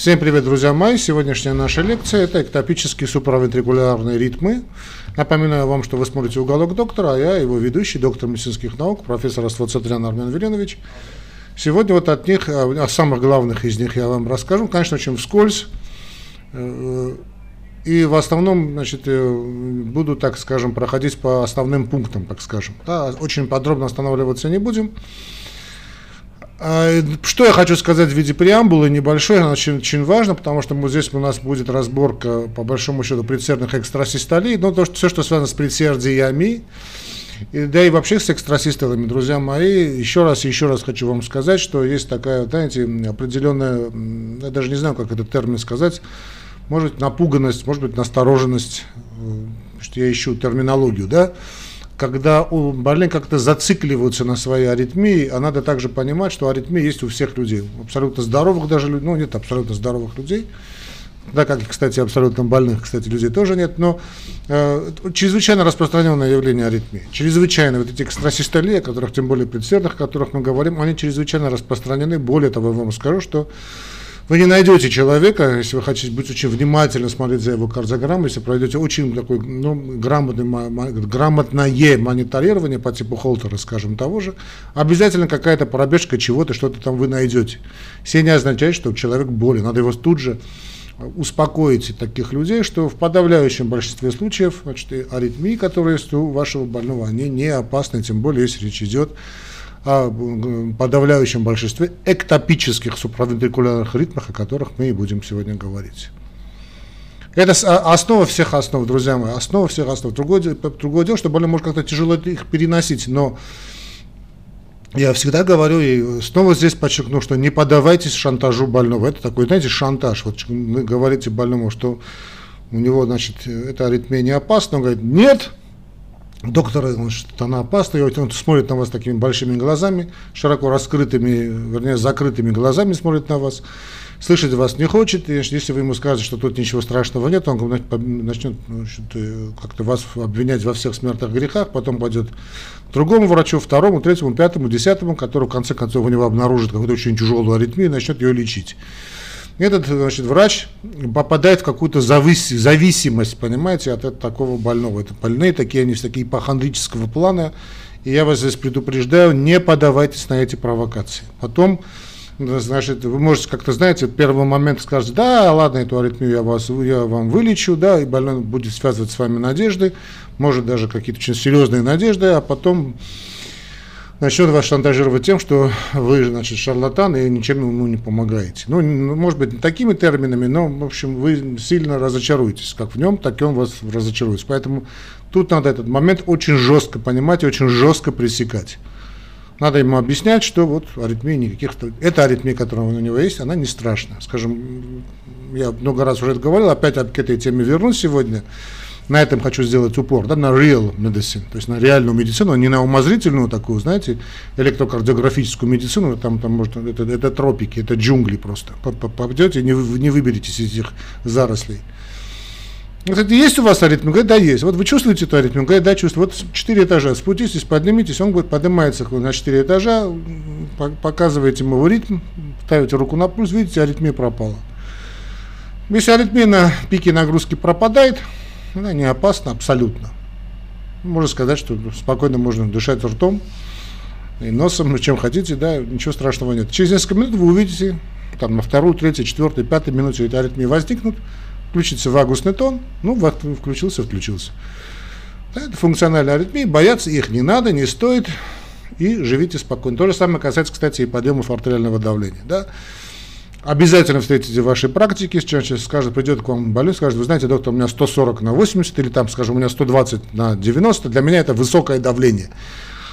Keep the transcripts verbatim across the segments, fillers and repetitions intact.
Всем привет, друзья мои! Сегодняшняя наша лекция – это эктопические суправентрикулярные ритмы. Напоминаю вам, что вы смотрите «Уголок доктора», а я, его ведущий, доктор медицинских наук, профессор Аствацатрян Армен Виленович. Сегодня вот от них, о самых главных из них я вам расскажу, конечно, очень вскользь. И в основном, значит, буду, так скажем, проходить по основным пунктам, так скажем. Да, очень подробно останавливаться не будем. Что я хочу сказать в виде преамбулы небольшой, она очень, очень важна, потому что мы, здесь у нас будет разборка, по большому счету, предсердных экстрасистолей, но то, что, все, что связано с предсердиями, и, да и вообще с экстрасистолами, друзья мои. Еще раз, еще раз хочу вам сказать, что есть такая, знаете, определенная, я даже не знаю, как этот термин сказать, может быть, напуганность, может быть, настороженность, что я ищу терминологию, да, когда у больных как-то зацикливаются на своей аритмии, а надо также понимать, что аритмия есть у всех людей, абсолютно здоровых даже людей, ну нет абсолютно здоровых людей, да, как и, кстати, абсолютно больных, кстати, людей тоже нет, но э, чрезвычайно распространенное явление аритмии, чрезвычайно вот эти экстрасистоли, о которых, тем более предсердных, о которых мы говорим, они чрезвычайно распространены. Более того, я вам скажу, что вы не найдете человека, если вы хотите быть очень внимательно смотреть за его кардиограммой, если пройдете очень такой, ну, грамотное мониторирование по типу Холтера, скажем, того же, обязательно какая-то пробежка чего-то, что-то там вы найдете. Все не означает, что человек болен. Надо его тут же успокоить, таких людей, что в подавляющем большинстве случаев, значит, аритмии, которые есть у вашего больного, они не опасны, тем более, если речь идет о подавляющем большинстве эктопических суправентрикулярных ритмах, о которых мы и будем сегодня говорить. Это основа всех основ, друзья мои, основа всех основ. Другое, другое дело, что больно может как-то тяжело их переносить, но я всегда говорю, и снова здесь подчеркну, что не поддавайтесь шантажу больного. Это такой, знаете, шантаж. Вот вы говорите больному, что у него, значит, эта аритмия не опасна, он говорит: нет, доктор, значит, она опасна, и он смотрит на вас такими большими глазами, широко раскрытыми, вернее, закрытыми глазами смотрит на вас, слышать вас не хочет, и если вы ему скажете, что тут ничего страшного нет, он начнет, значит, как-то вас обвинять во всех смертных грехах, потом пойдет к другому врачу, второму, третьему, пятому, десятому, который в конце концов у него обнаружит какую-то очень тяжелую аритмию и начнет ее лечить. Этот, значит, врач попадает в какую-то зависимость, понимаете, от, от такого больного. Это больные такие, они все такие ипохондрического плана. И я вас здесь предупреждаю, не поддавайтесь на эти провокации. Потом, значит, вы можете как-то, знаете, в первый момент скажете: да, ладно, эту аритмию я, вас, я вам вылечу, да, и больной будет связывать с вами надежды, может даже какие-то очень серьезные надежды, а потом начнет вас шантажировать тем, что вы, значит, шарлатан и ничем ему не помогаете. Ну, может быть, не такими терминами, но, в общем, вы сильно разочаруетесь, как в нем, так и он вас разочарует. Поэтому тут надо этот момент очень жестко понимать и очень жестко пресекать. Надо ему объяснять, что вот аритмия никаких... Эта аритмия, которая у него есть, она не страшна. Скажем, я много раз уже это говорил, опять к этой теме вернусь сегодня. На этом хочу сделать упор, да, на real medicine, то есть на реальную медицину, не на умозрительную такую, знаете, электрокардиографическую медицину, там, там может, это, это тропики, это джунгли просто. Попадете, не, не выберетесь из этих зарослей. Кстати, есть у вас аритмия? Говорит: да, есть. Вот вы чувствуете эту аритмию? Говорит: да, чувствую. Вот четыре этажа, спуститесь, поднимитесь, он будет поднимается на четыре этажа, показываете ему ритм, ставите руку на пульс, видите, аритмия пропала. Если аритмия на пике нагрузки пропадает, она не опасна абсолютно. Можно сказать, что спокойно можно дышать ртом и носом, чем хотите, да, ничего страшного нет. Через несколько минут вы увидите, там на вторую, третью, четвертую, пятую минуту эти аритмии возникнут, включится вагусный тон, ну, включился, включился. Да, это функциональные аритмии, бояться их не надо, не стоит, и живите спокойно. То же самое касается, кстати, и подъемов артериального давления, да. Обязательно встретите в вашей практике, сейчас скажет, придет к вам больной, скажет: вы знаете, доктор, у меня сто сорок на восемьдесят, или там, скажем, у меня сто двадцать на девяносто, для меня это высокое давление.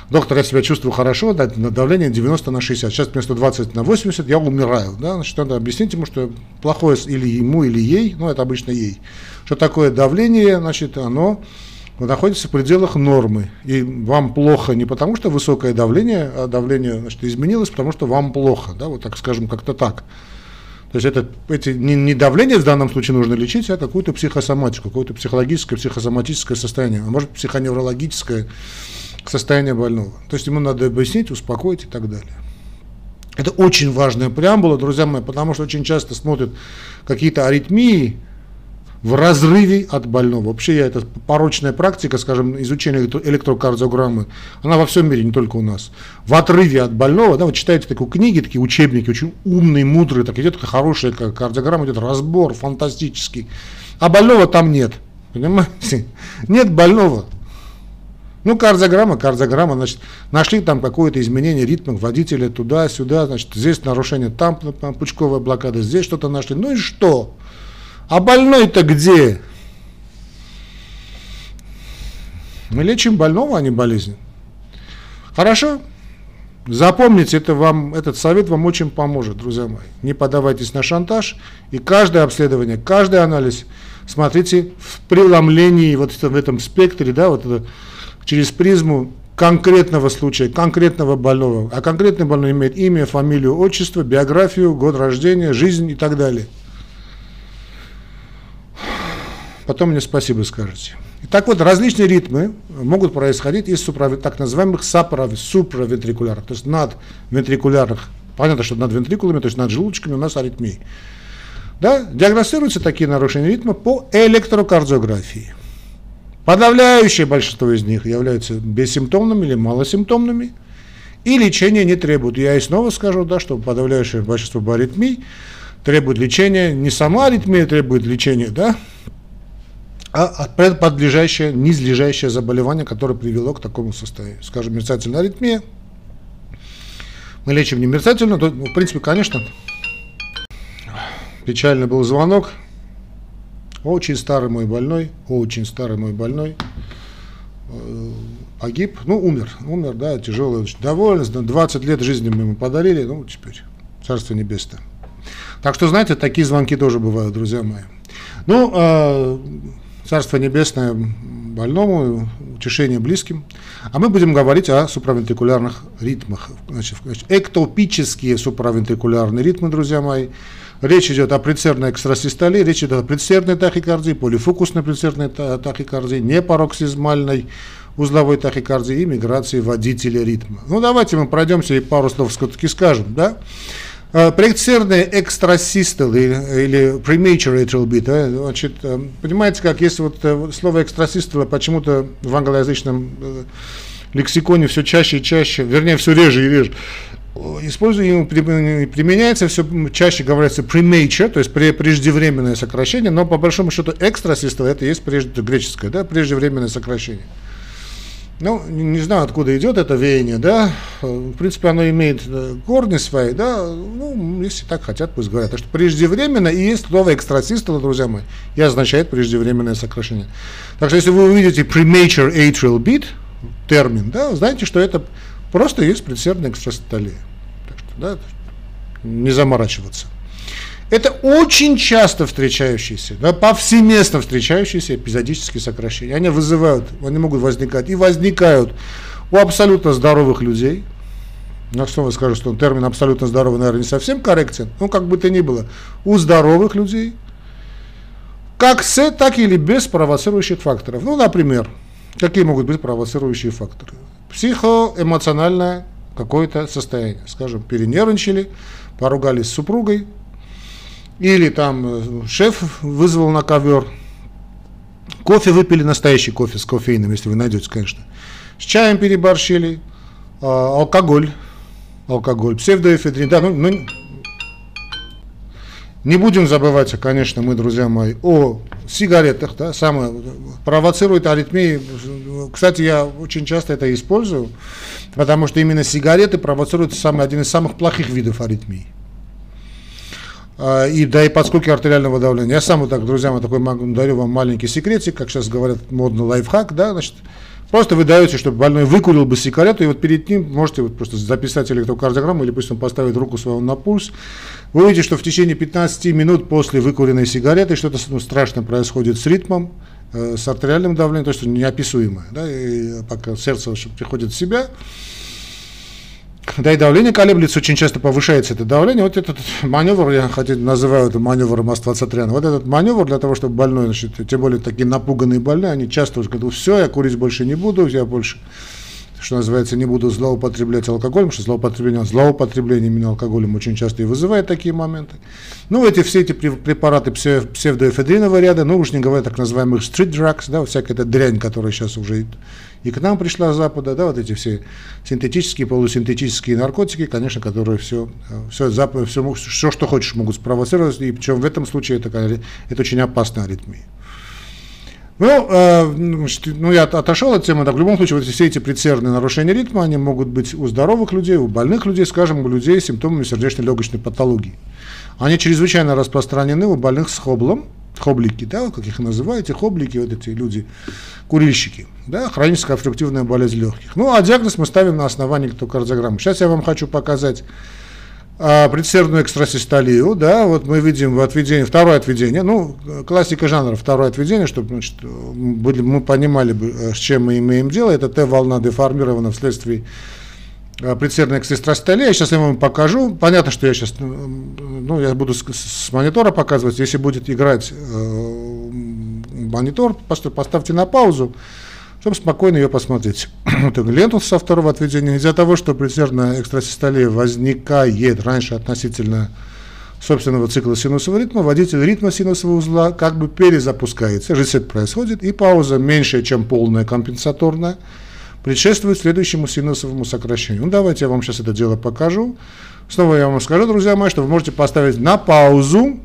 Доктор, я себя чувствую хорошо, да, на давление девяносто на шестьдесят, сейчас у меня сто двадцать на восемьдесят, я умираю. Да? Значит, надо объяснить ему, что плохое или ему, или ей, ну, это обычно ей, что такое давление, значит, оно находится в пределах нормы, и вам плохо не потому, что высокое давление, а давление, значит, изменилось, потому что вам плохо, да, вот так, скажем, как-то так. То есть это, эти, не, не давление в данном случае нужно лечить, а какую-то психосоматику, какое-то психологическое, психосоматическое состояние, а может, психоневрологическое состояние больного. То есть ему надо объяснить, успокоить и так далее. Это очень важная преамбула, друзья мои, потому что очень часто смотрят какие-то аритмии в разрыве от больного. Вообще, я, это порочная практика, скажем, изучение электрокардиограммы, она во всем мире, не только у нас. В отрыве от больного, да, вы читаете такие книги, такие учебники, очень умные, мудрые, так идет хорошая кардиограмма, идет разбор фантастический, а больного там нет, понимаете? Нет больного. Ну, кардиограмма, кардиограмма, значит, нашли там какое-то изменение ритма водителя туда-сюда, значит, здесь нарушение, там, там пучковая блокада, здесь что-то нашли. Ну и что? А больной-то где? Мы лечим больного, а не болезнь. Хорошо? Запомните, это вам, этот совет вам очень поможет, друзья мои. Не поддавайтесь на шантаж, и каждое обследование, каждый анализ смотрите в преломлении, вот в этом спектре, да, вот это, через призму конкретного случая, конкретного больного. А конкретный больной имеет имя, фамилию, отчество, биографию, год рождения, жизнь и так далее. Потом мне спасибо скажете. Так вот, различные ритмы могут происходить из суправ... так называемых саправ... суправентрикулярных, то есть надвентрикулярных. Понятно, что над вентрикулами, то есть над желудочками у нас аритмии. Да? Диагностируются такие нарушения ритма по электрокардиографии. Подавляющее большинство из них являются бессимптомными или малосимптомными, и лечения не требуют. Я и снова скажу, да, что подавляющее большинство аритмий требует лечения, не сама аритмия требует лечения, да, а подлежащее, низлежащее заболевание, которое привело к такому состоянию. Скажем, мерцательная аритмия. Мы лечим не мерцательную, то, в принципе, конечно, печально был звонок. Очень старый мой больной, очень старый мой больной, погиб, ну, умер, умер, да, тяжелый, довольно, двадцать лет жизни мы ему подарили, ну, теперь, царство небесное. Так что, знаете, такие звонки тоже бывают, друзья мои. Ну, э, царство небесное больному, утешение близким, а мы будем говорить о суправентрикулярных ритмах, значит, эктопические суправентрикулярные ритмы, друзья мои. Речь идет о предсердной экстрасистоле, речь идет о предсердной тахикардии, полифокусной предсердной тахикардии, непароксизмальной узловой тахикардии и миграции водителя ритма. Ну, давайте мы пройдемся и пару слов все-таки скажем, да? Предсердные экстрасистолы или premature atrial beat, значит, понимаете, как есть вот слово экстрасистола почему-то в англоязычном лексиконе все чаще и чаще, вернее, все реже и реже применяется, все чаще говорится premature, то есть преждевременное сокращение, но по большому счету экстрасистола это есть прежде, греческое, да, преждевременное сокращение. Ну, не, не знаю, откуда идет это веяние, да, в принципе, оно имеет корни свои, да, ну, если так хотят, пусть говорят. Так что преждевременно и есть слово экстрасистола, друзья мои, и означает преждевременное сокращение. Так что если вы увидите premature atrial beat, термин, да, знаете, что это просто есть предсердная экстрасистолия. Так что, да, не заморачиваться. Это очень часто встречающиеся, да, повсеместно встречающиеся эпизодические сокращения. Они вызывают, они могут возникать и возникают у абсолютно здоровых людей. Я снова скажу, что термин абсолютно здоровый, наверное, не совсем корректен, но как бы то ни было, у здоровых людей, как с, так или без провоцирующих факторов. Ну, например, какие могут быть провоцирующие факторы? Психоэмоциональное какое-то состояние. Скажем, перенервничали, поругались с супругой, или там шеф вызвал на ковер, кофе выпили, настоящий кофе с кофеином, если вы найдете, конечно, с чаем переборщили, алкоголь, алкоголь, псевдоэфедрин, да, ну, ну, не будем забывать, конечно, мы, друзья мои, о сигаретах, да, самое провоцирует аритмии. Кстати, я очень часто это использую, потому что именно сигареты провоцируют самый, один из самых плохих видов аритмии. И, да, и подскоки артериального давления. Я сам вот так, друзья мои, такой дарю вам маленький секретик, как сейчас говорят, модный лайфхак, да, значит, просто вы даете, чтобы больной выкурил бы сигарету, и вот перед ним можете вот просто записать электрокардиограмму, или пусть он поставит руку свою на пульс. Вы увидите, что в течение пятнадцати минут после выкуренной сигареты что-то, ну, страшное происходит с ритмом, э, с артериальным давлением, то, что неописуемое, да, и пока сердце приходит в себя. Да и давление колеблется, очень часто повышается это давление. Вот этот маневр, я хотя называю это маневром Аствацатряна, вот этот маневр для того, чтобы больной, значит, тем более такие напуганные больные, они часто уже говорят, все, я курить больше не буду, я больше что называется, не буду злоупотреблять алкоголем, что злоупотребление, злоупотребление именно алкоголем очень часто и вызывает такие моменты. Ну, эти все эти препараты псевдоэфедринового ряда, ну, уж не говоря так называемых стрит-драгс, да, всякая эта дрянь, которая сейчас уже и к нам пришла с Запада, да, вот эти все синтетические, полусинтетические наркотики, конечно, которые все, все, все, все, все что хочешь, могут спровоцировать, и причем в этом случае это, это очень опасная аритмия. Ну, э, ну, я отошел от темы, да, в любом случае, вот все эти предсердные нарушения ритма, они могут быть у здоровых людей, у больных людей, скажем, у людей с симптомами сердечно-легочной патологии. Они чрезвычайно распространены у больных с хоблом, хоблики, да, как их называете, хоблики, вот эти люди, курильщики, да, хроническая обструктивная болезнь легких. Ну, а диагноз мы ставим на основании эктокардиограммы. Сейчас я вам хочу показать а, предсердную экстрасистолию, да, вот мы видим отведение, второе отведение, ну, классика жанра, второе отведение, чтобы, значит, мы понимали, с чем мы имеем дело, это Т-волна деформирована вследствие предсердная экстрасистолия. Я сейчас я вам покажу, понятно, что я сейчас, ну, я буду с, с монитора показывать, если будет играть э, монитор, поставьте на паузу, чтобы спокойно ее посмотреть. Ленту со второго отведения. Из-за того, что предсердная экстрасистолия возникает раньше относительно собственного цикла синусового ритма, водитель ритма синусового узла как бы перезапускается, ресет происходит, и пауза меньше, чем полная компенсаторная, предшествует следующему синусовому сокращению. Ну, давайте я вам сейчас это дело покажу. Снова я вам скажу, друзья мои, что вы можете поставить на паузу,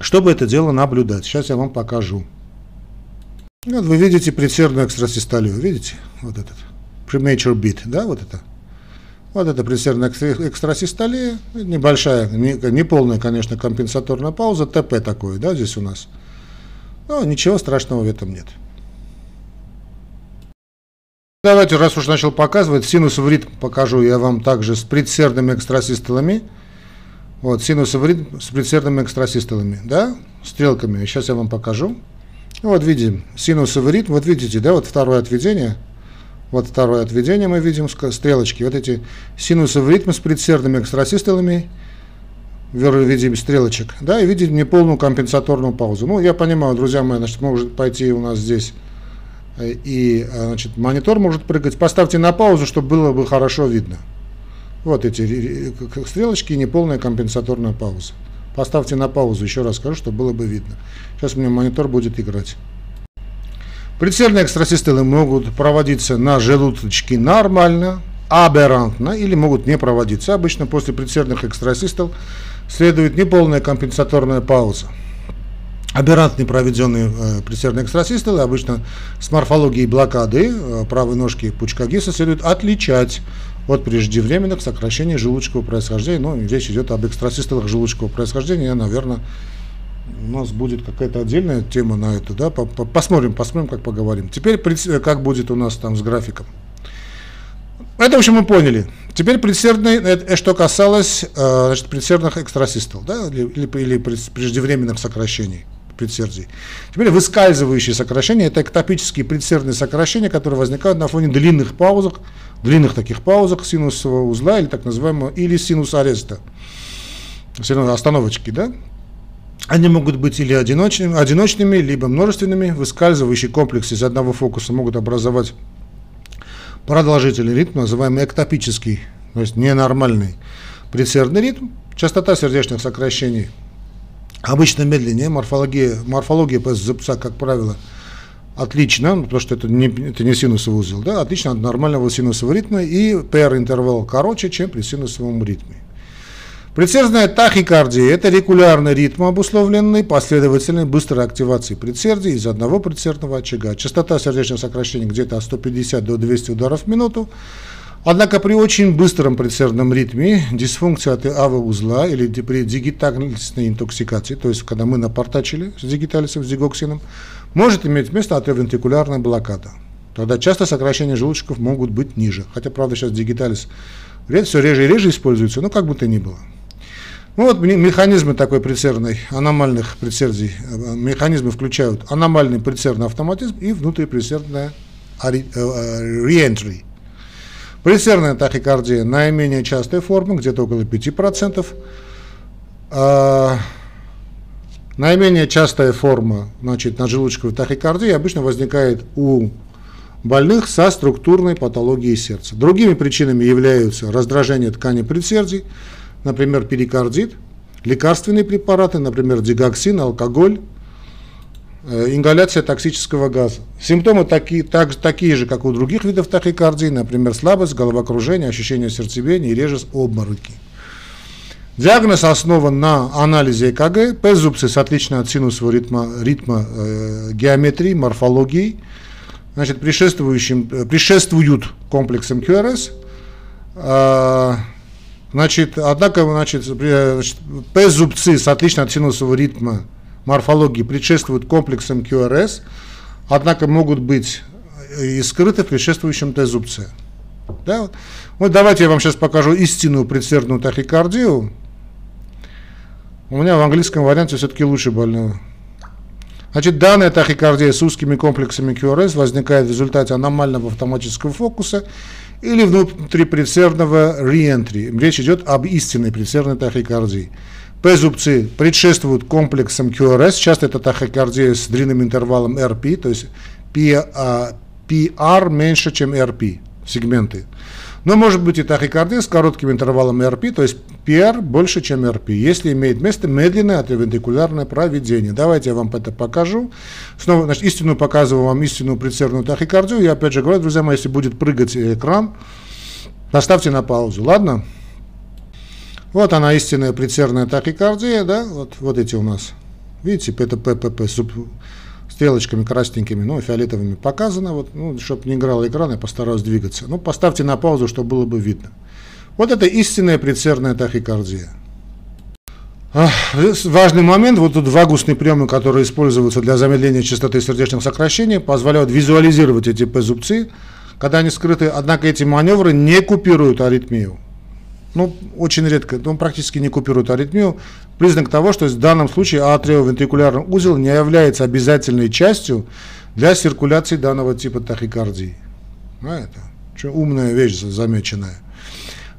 чтобы это дело наблюдать. Сейчас я вам покажу. Вот вы видите предсердную экстрасистолию, видите? Вот этот, premature beat, да, вот это. Вот это предсердная экстрасистолия, небольшая, неполная, конечно, компенсаторная пауза, ТП такое, да, здесь у нас. Но ничего страшного в этом нет. Давайте, раз уж начал показывать, синусовый ритм покажу я вам также с предсердными экстрасистолами. Вот, синусовый ритм с предсердными экстрасистолами, да, стрелками. Сейчас я вам покажу. Вот видим синусовый ритм, вот видите, да, вот второе отведение. Вот второе отведение мы видим, стрелочки. Вот эти синусовый ритм с предсердными экстрасистолами. Видим стрелочек, да, и видим неполную компенсаторную паузу. Ну, я понимаю, друзья мои, значит, может пойти у нас здесь... И, значит, монитор может прыгать. Поставьте на паузу, чтобы было бы хорошо видно. Вот эти стрелочки и неполная компенсаторная пауза. Поставьте на паузу, еще раз скажу, чтобы было бы видно. Сейчас у меня монитор будет играть. Предсердные экстрасистолы могут проводиться на желудочке нормально, аберрантно, или могут не проводиться. Обычно после предсердных экстрасистол следует неполная компенсаторная пауза. Аберрантно проведенные э, предсердные экстрасистолы обычно с морфологией блокады э, правой ножки пучка Гиса следует отличать от преждевременных сокращений желудочкового происхождения. Ну, речь идет об экстрасистолах желудочкового происхождения. Я, наверное, у нас будет какая-то отдельная тема на это. Да? Посмотрим, посмотрим, как поговорим. Теперь как будет у нас там с графиком. Это, в общем, мы поняли. Теперь предсердные, что касалось э, значит, предсердных экстрасистол, да? или, или, или преждевременных сокращений предсердий. Теперь выскальзывающие сокращения — это эктопические предсердные сокращения, которые возникают на фоне длинных паузах, длинных таких паузах синусового узла или так называемого или синус ареста, остановочки, да? Они могут быть или одиночными, одиночными, либо множественными. Выскальзывающие комплексы из одного фокуса могут образовать продолжительный ритм, называемый эктопический, то есть ненормальный предсердный ритм. Частота сердечных сокращений обычно медленнее, морфология, морфология зубца, как правило, отлично, потому что это не, это не синусовый узел, да, отлично от нормального синусового ритма, и пи эр-интервал короче, чем при синусовом ритме. Предсердная тахикардия – это регулярный ритм, обусловленный последовательной быстрой активацией предсердий из одного предсердного очага. Частота сердечного сокращения где-то от ста пятидесяти до двухсот ударов в минуту. Однако при очень быстром предсердном ритме дисфункция от АВ-узла или при дигиталисной интоксикации, то есть когда мы напортачили с дигиталисом, с дигоксином, может иметь место атриовентрикулярная блокада. Тогда часто сокращения желудочков могут быть ниже. Хотя, правда, сейчас дигиталис все реже и реже используется, но как бы то ни было. Ну вот механизмы такой предсердной, аномальных предсердий, механизмы включают аномальный предсердный автоматизм и внутрипредсердная реэнтри. Предсердная тахикардия – наименее частая форма, где-то около пяти процентов. А, наименее частая форма, значит, наджелудочковой тахикардии обычно возникает у больных со структурной патологией сердца. Другими причинами являются раздражение ткани предсердий, например, перикардит, лекарственные препараты, например, дигоксин, алкоголь, ингаляция токсического газа. Симптомы такие, так, такие же, как у других видов тахикардии, например, слабость, головокружение, ощущение сердцебиения и реже обмороки. Диагноз основан на анализе ЭКГ, П-зубцы с отличной от синусового ритма, ритма э, геометрии, морфологии, значит, предшествуют комплексам Q R S, э, значит, однако П-зубцы с отличной от синусового ритма морфологии предшествуют комплексам Q R S, однако могут быть и скрыты в предшествующем Т-зубце. Да? Вот давайте я вам сейчас покажу истинную предсердную тахикардию. У меня в английском варианте все-таки лучше больного. Значит, данная тахикардия с узкими комплексами Q R S возникает в результате аномального автоматического фокуса или внутрипредсердного реэнтри. Речь идет об истинной предсердной тахикардии. П-зубцы предшествуют комплексам Q R S. Часто это тахикардия с длинным интервалом R P, то есть P R меньше, чем R P сегменты. Но может быть и тахикардия с коротким интервалом R P, то есть P R больше, чем R P, если имеет место медленное атриовентрикулярное проведение. Давайте я вам это покажу. Снова, значит, истину показываю вам, истинную предсердную тахикардию. Я опять же говорю, друзья мои, если будет прыгать экран, поставьте на паузу, ладно? Вот она, истинная предсердная тахикардия, да? Вот, вот эти у нас, видите, это П П П, суб... стрелочками красненькими, ну, фиолетовыми показано, вот, ну, чтобы не играл экран, я постараюсь двигаться. Ну, поставьте на паузу, чтобы было бы видно. Вот это истинная предсердная тахикардия. А, важный момент, вот тут вагусные приемы, которые используются для замедления частоты сердечных сокращений, позволяют визуализировать эти П-зубцы, когда они скрыты, однако эти маневры не купируют аритмию. Ну, очень редко, ну, практически не купируют аритмию. Признак того, что в данном случае атриовентрикулярный узел не является обязательной частью для циркуляции данного типа тахикардии. А это умная вещь замеченная.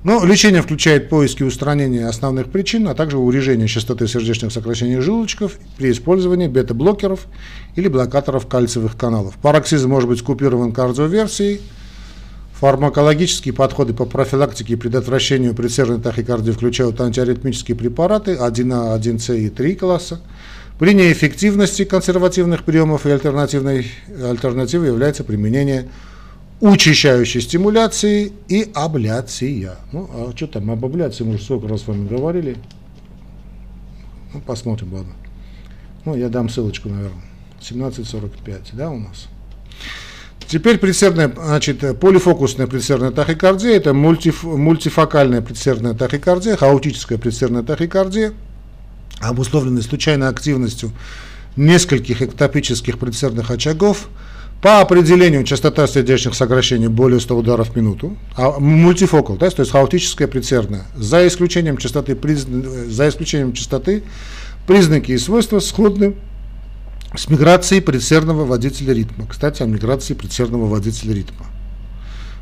Но лечение включает поиски и устранение основных причин, а также урежение частоты сердечных сокращений желудочков при использовании бета-блокеров или блокаторов кальциевых каналов. Пароксизм может быть скупирован кардиоверсией. Фармакологические подходы по профилактике и предотвращению предсердной тахикардии включают антиаритмические препараты один А, один С и три класса. При неэффективности консервативных приемов и альтернативной альтернативой является применение учащающей стимуляции и абляция. Ну, а что там об абляции, мы уже сколько раз с вами говорили. Ну, посмотрим, ладно. Ну, я дам ссылочку, наверное. семнадцать сорок пять, да, у нас? Теперь предсердная, значит, полифокусная предсердная тахикардия, это мультиф, мультифокальная предсердная тахикардия, хаотическая предсердная тахикардия, обусловленная случайной активностью нескольких эктопических предсердных очагов. По определению частота сердечных сокращений более ста ударов в минуту, а мультифокал, да, то есть хаотическая предсердная, за исключением частоты, приз, за исключением частоты, признаки и свойства сходны с миграцией предсердного водителя ритма. Кстати, о миграции предсердного водителя ритма.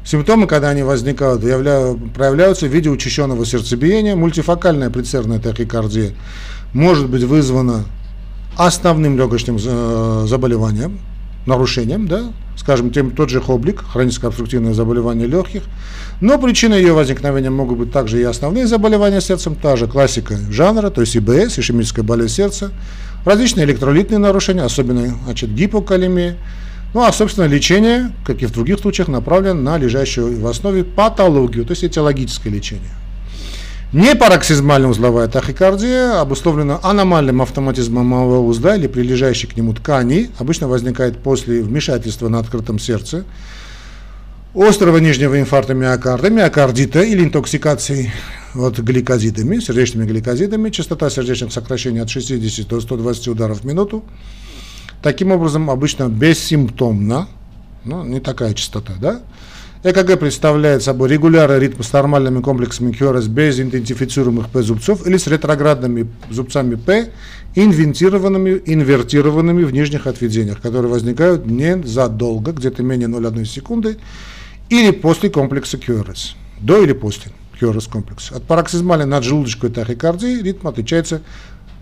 Симптомы, когда они возникают, являю, проявляются в виде учащенного сердцебиения. Мультифокальная предсердная тахикардия может быть вызвана основным легочным заболеванием, нарушением, да? Скажем, тем, тот же хоблик, хроническое обструктивное заболевание легких. Но причиной ее возникновения могут быть также и основные заболевания сердцем, та же классика жанра, то есть И Б С, ишемическая болезнь сердца, различные электролитные нарушения, особенно, значит, гипокалиемия. Ну а, собственно, лечение, как и в других случаях, направлено на лежащую в основе патологию, то есть этиологическое лечение. Непароксизмальная узловая тахикардия обусловлена аномальным автоматизмом малого узла или прилежащей к нему ткани, обычно возникает после вмешательства на открытом сердце, острого нижнего инфаркта миокарда, миокардита или интоксикации вот, гликозидами, сердечными гликозидами, частота сердечных сокращений от шестидесяти до ста двадцати ударов в минуту. Таким образом, обычно бессимптомно, но не такая частота, да? ЭКГ представляет собой регулярный ритм с нормальными комплексами Q R S без идентифицируемых П-зубцов или с ретроградными зубцами П, инвентированными, инвертированными в нижних отведениях, которые возникают незадолго, где-то менее ноль целых одной секунды, или после комплекса Q R S, до или после Q R S комплекса. От пароксизмальной наджелудочковой тахикардии ритм отличается,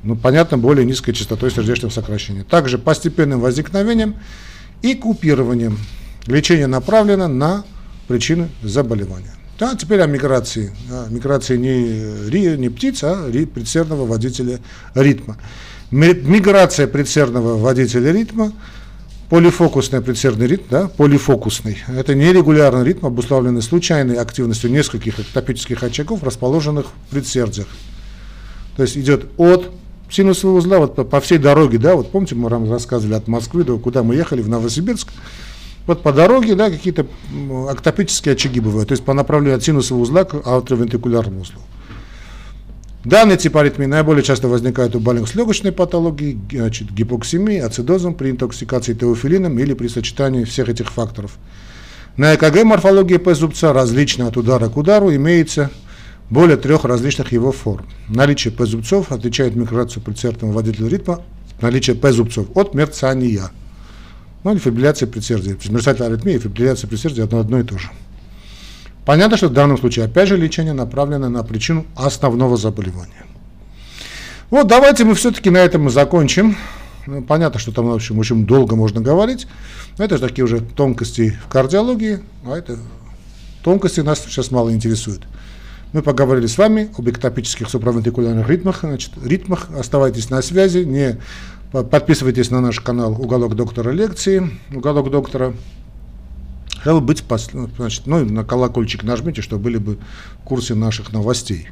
ну, понятно, более низкой частотой сердечных сокращений, также постепенным возникновением и купированием. Лечение направлено на причины заболевания. А теперь о миграции. О миграции не, не птиц, а предсердного водителя ритма. Миграция предсердного водителя ритма, полифокусная предсердный ритм, да, полифокусный. Это нерегулярный ритм, обусловленный случайной активностью нескольких эктопических очагов, расположенных в предсердиях. То есть идет от синусового узла вот по, по всей дороге, да, вот помните, мы рассказывали от Москвы, до куда мы ехали, в Новосибирск. Вот по дороге, да, какие-то эктопические очаги бывают, то есть по направлению от синусового узла к атриовентрикулярному узлу. Данные типа аритмии наиболее часто возникают у больных с легочной патологией, значит, гипоксемией, ацидозом, при интоксикации теофилином или при сочетании всех этих факторов. На ЭКГ морфология П-зубца различна от удара к удару, имеется более трех различных его форм. Наличие П-зубцов отличает миграцию предсердного водителя ритма, наличие П-зубцов от мерцания. Ну, или фибрилляция предсердий. Мерцательная аритмия и фибрилляция предсердий одно, одно и то же. Понятно, что в данном случае, опять же, лечение направлено на причину основного заболевания. Вот, давайте мы все-таки на этом и закончим. Ну, понятно, что там, в общем, очень долго можно говорить. Но это же такие уже тонкости в кардиологии. А это тонкости нас сейчас мало интересуют. Мы поговорили с вами об эктопических суправентрикулярных ритмах. Значит, ритмах. Оставайтесь на связи, не... Подписывайтесь на наш канал «Уголок доктора. Лекции». «Уголок доктора». Хотел быть, значит, ну, на колокольчик нажмите, чтобы были бы в курсе наших новостей.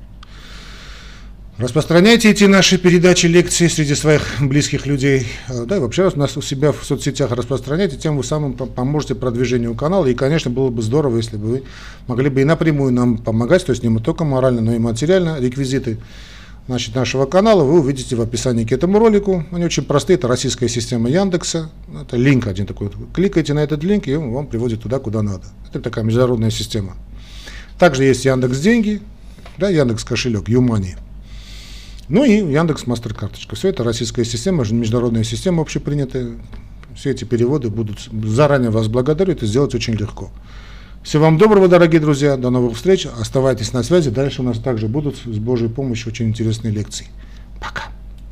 Распространяйте эти наши передачи, лекции среди своих близких людей. Да, и вообще нас у себя в соцсетях распространяйте, тем вы самым поможете продвижению канала. И, конечно, было бы здорово, если бы вы могли бы и напрямую нам помогать, то есть не только морально, но и материально, реквизиты. Значит, нашего канала вы увидите в описании к этому ролику. Они очень простые, это российская система Яндекса. Это линк один такой. Кликайте на этот линк, и он вам приводит туда, куда надо. Это такая международная система. Также есть Яндекс.Деньги, да, Яндекс.Кошелек, U-Money. Ну и Яндекс.Мастеркарточка. Все это российская система, международная система общепринятая. Все эти переводы будут... Заранее вас благодарю, это сделать очень легко. Всего вам доброго, дорогие друзья, до новых встреч, оставайтесь на связи, дальше у нас также будут с Божьей помощью очень интересные лекции. Пока!